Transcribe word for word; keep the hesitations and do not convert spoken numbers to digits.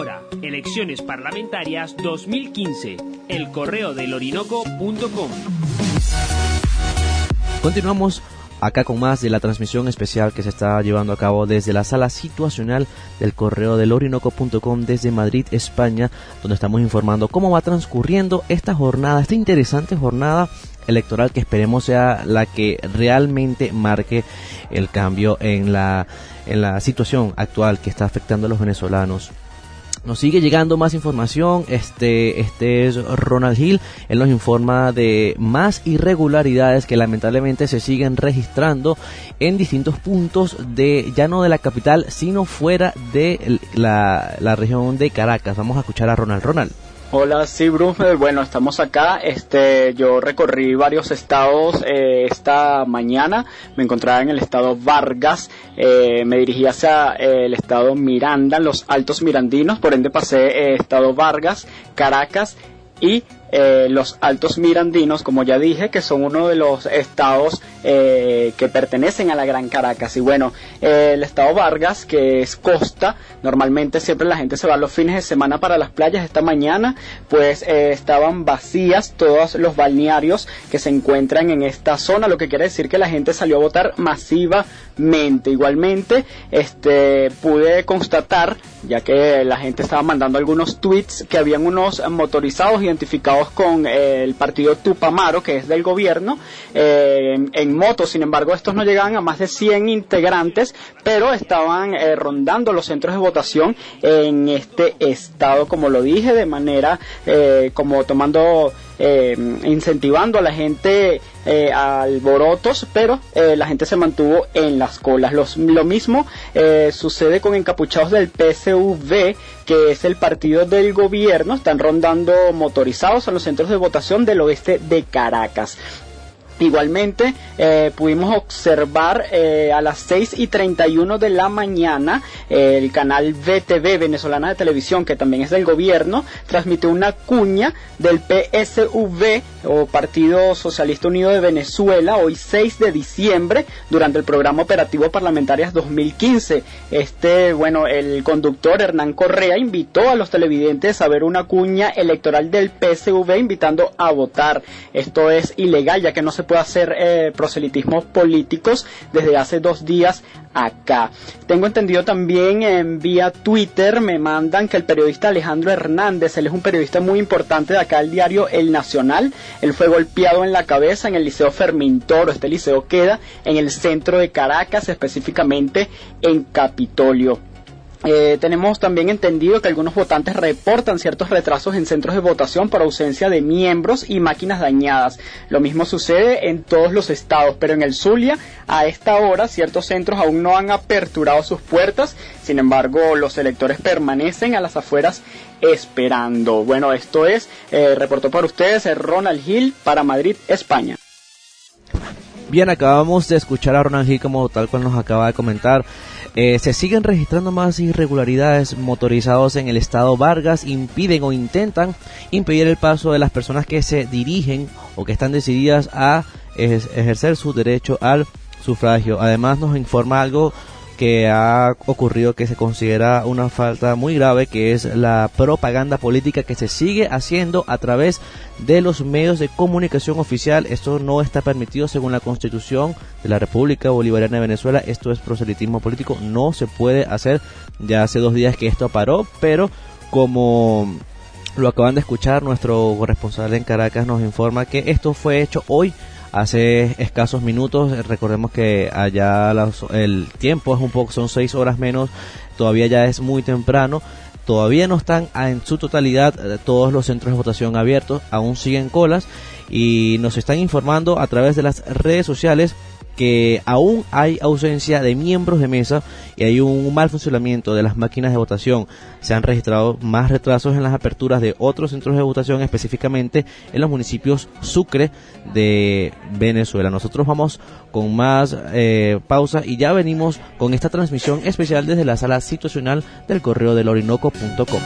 Ahora, elecciones parlamentarias dos mil quince, el correo del orinoco punto com. Continuamos acá con más de la transmisión especial que se está llevando a cabo desde la sala situacional del Correo del Orinoco punto com desde Madrid, España, donde estamos informando cómo va transcurriendo esta jornada, esta interesante jornada electoral que esperemos sea la que realmente marque el cambio en la, en la situación actual que está afectando a los venezolanos. Nos sigue llegando más información. Este, este es Ronald Gil. Él nos informa de más irregularidades que lamentablemente se siguen registrando en distintos puntos de, ya no de la capital, sino fuera de la, la región de Caracas. Vamos a escuchar a Ronald. Ronald. Hola, sí, Bruce. Bueno, estamos acá. Este, yo recorrí varios estados eh, esta mañana. Me encontraba en el estado Vargas. Eh, me dirigí hacia eh, el estado Miranda, los Altos Mirandinos. Por ende, pasé eh, estado Vargas, Caracas y eh, los Altos Mirandinos, como ya dije, que son uno de los estados eh, que pertenecen a la Gran Caracas. Y bueno, eh, el estado Vargas, que es costa, normalmente siempre la gente se va los fines de semana para las playas. Esta mañana pues eh, estaban vacías todos los balnearios que se encuentran en esta zona, lo que quiere decir que la gente salió a votar masivamente. Igualmente, este pude constatar, ya que la gente estaba mandando algunos tweets, que habían unos motorizados identificados con el partido Tupamaro, que es del gobierno, eh, en, en moto. Sin embargo, estos no llegaban a más de cien integrantes, pero estaban eh, rondando los centros de votación en este estado, como lo dije, de manera eh, como tomando, eh, incentivando a la gente eh, a alborotos, pero eh, la gente se mantuvo en las colas. Los, lo mismo eh, sucede con encapuchados del P C V, que es el partido del gobierno. Están rondando motorizados en los centros de votación del oeste de Caracas. Igualmente, eh, pudimos observar eh, a las seis y treinta y uno de la mañana, eh, el canal V T V, Venezolana de Televisión, que también es del gobierno, transmitió una cuña del P S U V, o Partido Socialista Unido de Venezuela, hoy seis de diciembre, durante el programa operativo Parlamentarias dos mil quince. Este, bueno, el conductor Hernán Correa invitó a los televidentes a ver una cuña electoral del P S U V invitando a votar. Esto es ilegal, ya que no se puede hacer eh, proselitismos políticos desde hace dos días acá. Tengo entendido también en vía Twitter, me mandan que el periodista Alejandro Hernández, él es un periodista muy importante de acá, el diario El Nacional, él fue golpeado en la cabeza en el Liceo Fermín Toro. Este liceo queda en el centro de Caracas, específicamente en Capitolio. Eh, tenemos también entendido que algunos votantes reportan ciertos retrasos en centros de votación por ausencia de miembros y máquinas dañadas. Lo mismo sucede en todos los estados, pero en el Zulia a esta hora ciertos centros aún no han aperturado sus puertas. Sin embargo, los electores permanecen a las afueras esperando. Bueno, esto es, eh, reportó para ustedes Ronald Gil para Madrid, España. Bien, acabamos de escuchar a Ronald Gil, como tal cual nos acaba de comentar. Eh, se siguen registrando más irregularidades. Motorizados en el estado Vargas impiden o intentan impedir el paso de las personas que se dirigen o que están decididas a ejercer su derecho al sufragio. Además, nos informa algo que ha ocurrido, que se considera una falta muy grave, que es la propaganda política que se sigue haciendo a través de los medios de comunicación oficial. Esto no está permitido según la Constitución de la República Bolivariana de Venezuela. Esto es proselitismo político, no se puede hacer. Ya hace dos días que esto paró, pero como lo acaban de escuchar, nuestro corresponsal en Caracas nos informa que esto fue hecho hoy, hace escasos minutos. Recordemos que allá los, el tiempo es un poco, son seis horas menos, todavía ya es muy temprano. Todavía no están en su totalidad todos los centros de votación abiertos, aún siguen colas, y nos están informando a través de las redes sociales que aún hay ausencia de miembros de mesa y hay un mal funcionamiento de las máquinas de votación. Se han registrado más retrasos en las aperturas de otros centros de votación, específicamente en los municipios Sucre de Venezuela. Nosotros vamos con más eh, pausa y ya venimos con esta transmisión especial desde la sala situacional del correo del orinoco punto com.